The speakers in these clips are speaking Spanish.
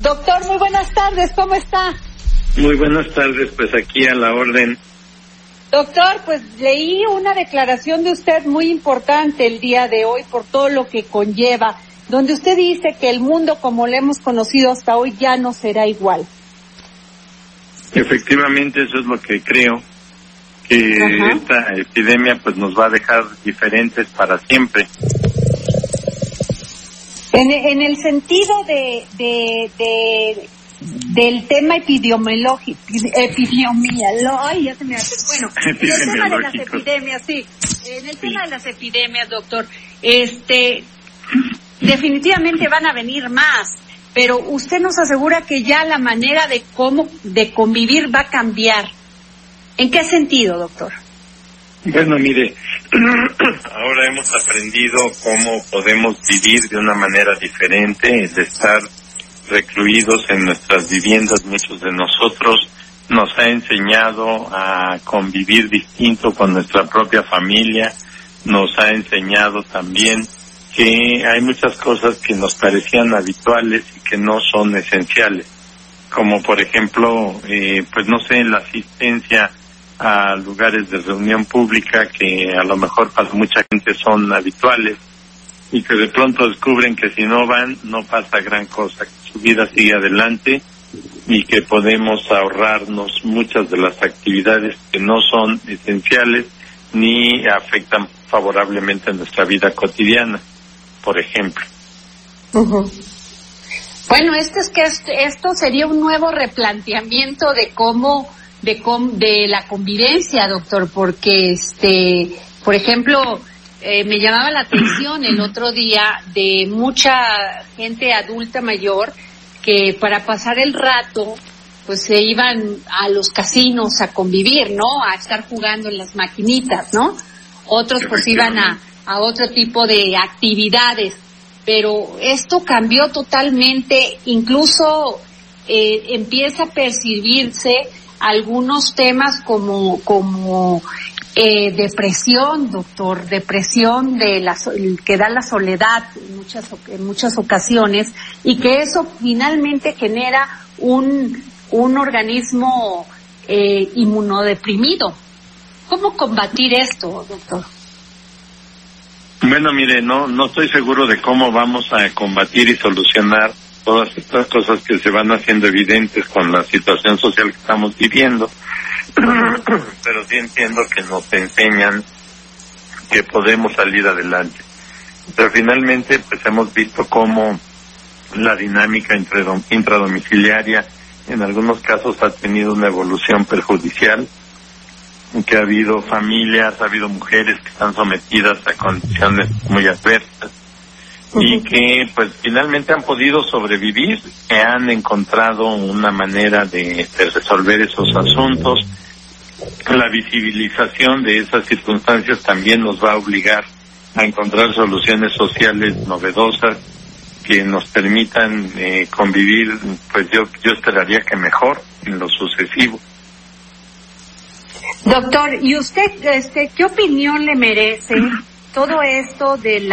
Doctor, muy buenas tardes, ¿cómo está? Muy buenas tardes, pues aquí a la orden. Doctor, pues leí una declaración de usted muy importante el día de hoy por todo lo que conlleva, donde usted dice que el mundo como lo hemos conocido hasta hoy ya no será igual. Efectivamente, eso es lo que creo, que ajá, esta epidemia pues nos va a dejar diferentes para siempre. En el sentido del tema tema de las epidemias, doctor, definitivamente van a venir más, pero usted nos asegura que ya la manera de convivir va a cambiar. ¿En qué sentido, doctor? Bueno, mire, ahora hemos aprendido cómo podemos vivir de una manera diferente, de estar recluidos en nuestras viviendas. Muchos de nosotros nos ha enseñado a convivir distinto con nuestra propia familia, nos ha enseñado también que hay muchas cosas que nos parecían habituales y que no son esenciales, como por ejemplo, la asistencia a lugares de reunión pública que a lo mejor para mucha gente son habituales y que de pronto descubren que si no van no pasa gran cosa, que su vida sigue adelante y que podemos ahorrarnos muchas de las actividades que no son esenciales ni afectan favorablemente a nuestra vida cotidiana, por ejemplo. Uh-huh. Bueno, esto sería un nuevo replanteamiento de cómo de la convivencia, doctor, porque por ejemplo, me llamaba la atención el otro día de mucha gente adulta mayor que para pasar el rato pues se iban a los casinos a convivir, ¿no? A estar jugando en las maquinitas, ¿no? Otros pues iban a otro tipo de actividades, pero esto cambió totalmente, incluso empieza a percibirse algunos temas como depresión, doctor, depresión que da la soledad en muchas ocasiones, y que eso finalmente genera un organismo inmunodeprimido. ¿Cómo combatir esto, doctor? Bueno, mire, no estoy seguro de cómo vamos a combatir y solucionar todas estas cosas que se van haciendo evidentes con la situación social que estamos viviendo, pero sí entiendo que nos enseñan que podemos salir adelante. Pero finalmente pues hemos visto cómo la dinámica intradomiciliaria en algunos casos ha tenido una evolución perjudicial, que ha habido familias, ha habido mujeres que están sometidas a condiciones muy adversas, y que pues finalmente han podido sobrevivir, que han encontrado una manera de resolver esos asuntos. La visibilización de esas circunstancias también nos va a obligar a encontrar soluciones sociales novedosas que nos permitan convivir, pues yo esperaría que mejor en lo sucesivo. Doctor, ¿y usted qué opinión le merece todo esto de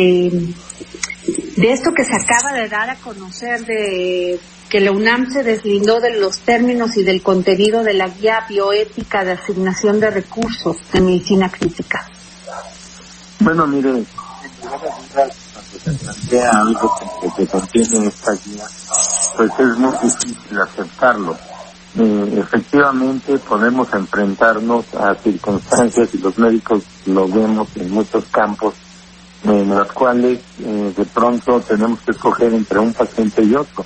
esto que se acaba de dar a conocer, de que la UNAM se deslindó de los términos y del contenido de la guía bioética de asignación de recursos de medicina crítica? Bueno, mire, cuando se plantea algo que contiene esta guía, pues es muy difícil aceptarlo. Efectivamente podemos enfrentarnos a circunstancias, y los médicos lo vemos en muchos campos, en las cuales de pronto tenemos que escoger entre un paciente y otro,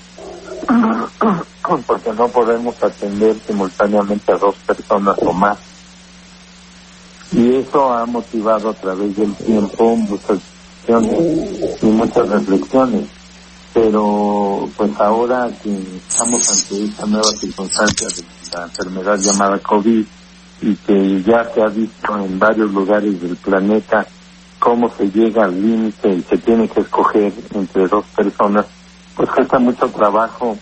porque no podemos atender simultáneamente a 2 personas o más, y eso ha motivado a través del tiempo muchas discusiones y muchas reflexiones, pero pues ahora que estamos ante esta nueva circunstancia de la enfermedad llamada COVID y que ya se ha visto en varios lugares del planeta cómo se llega al límite y se tiene que escoger entre dos personas, pues cuesta mucho trabajo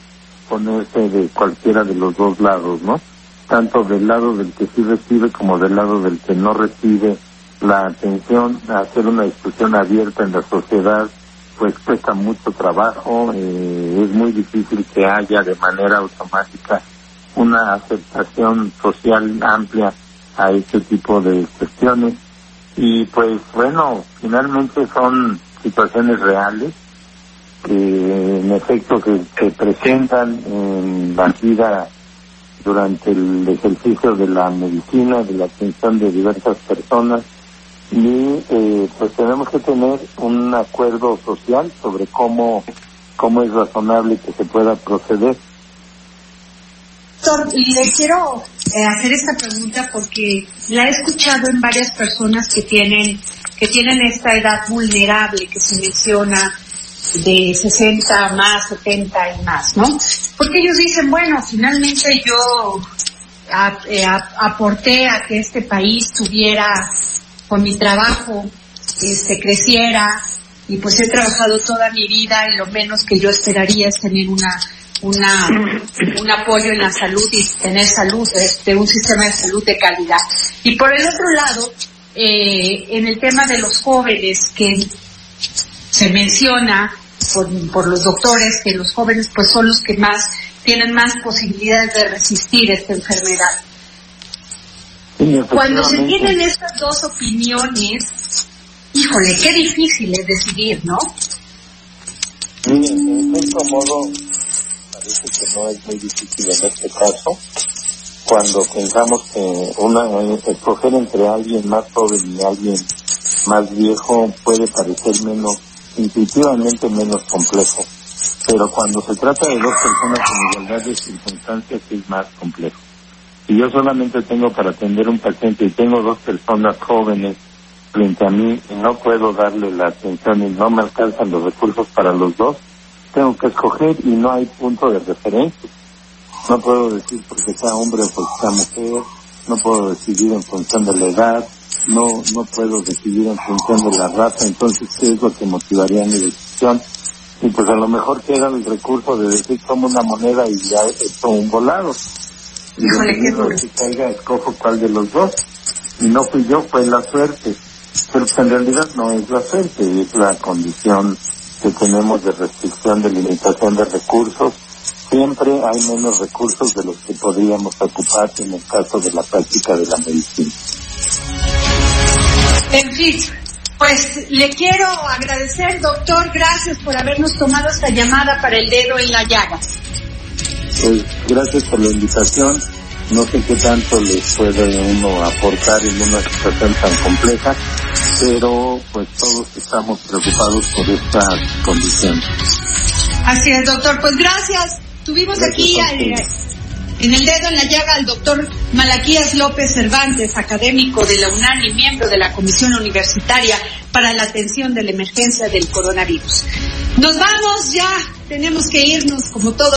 ponerse de cualquiera de los dos lados, ¿no? Tanto del lado del que sí recibe como del lado del que no recibe la atención. Hacer una discusión abierta en la sociedad pues cuesta mucho trabajo, es muy difícil que haya de manera automática una aceptación social amplia a este tipo de cuestiones. Y pues bueno, finalmente son situaciones reales que en efecto se presentan en la vida durante el ejercicio de la medicina, de la atención de diversas personas, y pues tenemos que tener un acuerdo social sobre cómo es razonable que se pueda proceder. Doctor, le quiero hacer esta pregunta porque la he escuchado en varias personas que tienen esta edad vulnerable que se menciona, de 60 más, 70 y más, ¿no? Porque ellos dicen, bueno, finalmente yo aporté a que este país tuviera, con mi trabajo, creciera, y pues he trabajado toda mi vida y lo menos que yo esperaría es tener un apoyo en la salud y tener salud, un sistema de salud de calidad. Y por el otro lado, en el tema de los jóvenes, que se menciona por los doctores que los jóvenes pues son los que más tienen más posibilidades de resistir esta enfermedad. Sí, cuando se tienen estas dos opiniones, híjole, qué difícil es decidir, ¿no? Sí, de cierto modo parece que no es muy difícil en este caso, cuando pensamos que escoger entre alguien más joven y alguien más viejo puede parecer menos, intuitivamente menos complejo, pero cuando se trata de dos personas con igualdad de circunstancias es más complejo. Si yo solamente tengo para atender un paciente y tengo dos personas jóvenes frente a mí y no puedo darle la atención y no me alcanzan los recursos para los dos, tengo que escoger y no hay punto de referencia. No puedo decir porque sea hombre o porque sea mujer, no puedo decidir en función de la edad, no puedo decidir en función de la raza. Entonces, ¿qué es lo que motivaría mi decisión? Y pues a lo mejor queda el recurso de decir como una moneda y ya esto un volado, y dependiendo de si caiga escojo cuál de los dos, y no fui yo, fue la suerte. Pero en realidad no es la suerte, es la condición que tenemos de restricción, de limitación de recursos. Siempre hay menos recursos de los que podríamos ocupar en el caso de la práctica de la medicina. En fin, pues le quiero agradecer, doctor, gracias por habernos tomado esta llamada para el dedo en la llaga. Pues gracias por la invitación. No sé qué tanto les puede uno aportar en una situación tan compleja, pero pues todos estamos preocupados por esta condición. Así es, doctor, pues gracias. Tuvimos aquí en el dedo en la llaga al doctor Malaquías López Cervantes, académico de la UNAM y miembro de la Comisión Universitaria para la Atención de la Emergencia del Coronavirus. Nos vamos ya, tenemos que irnos como todos.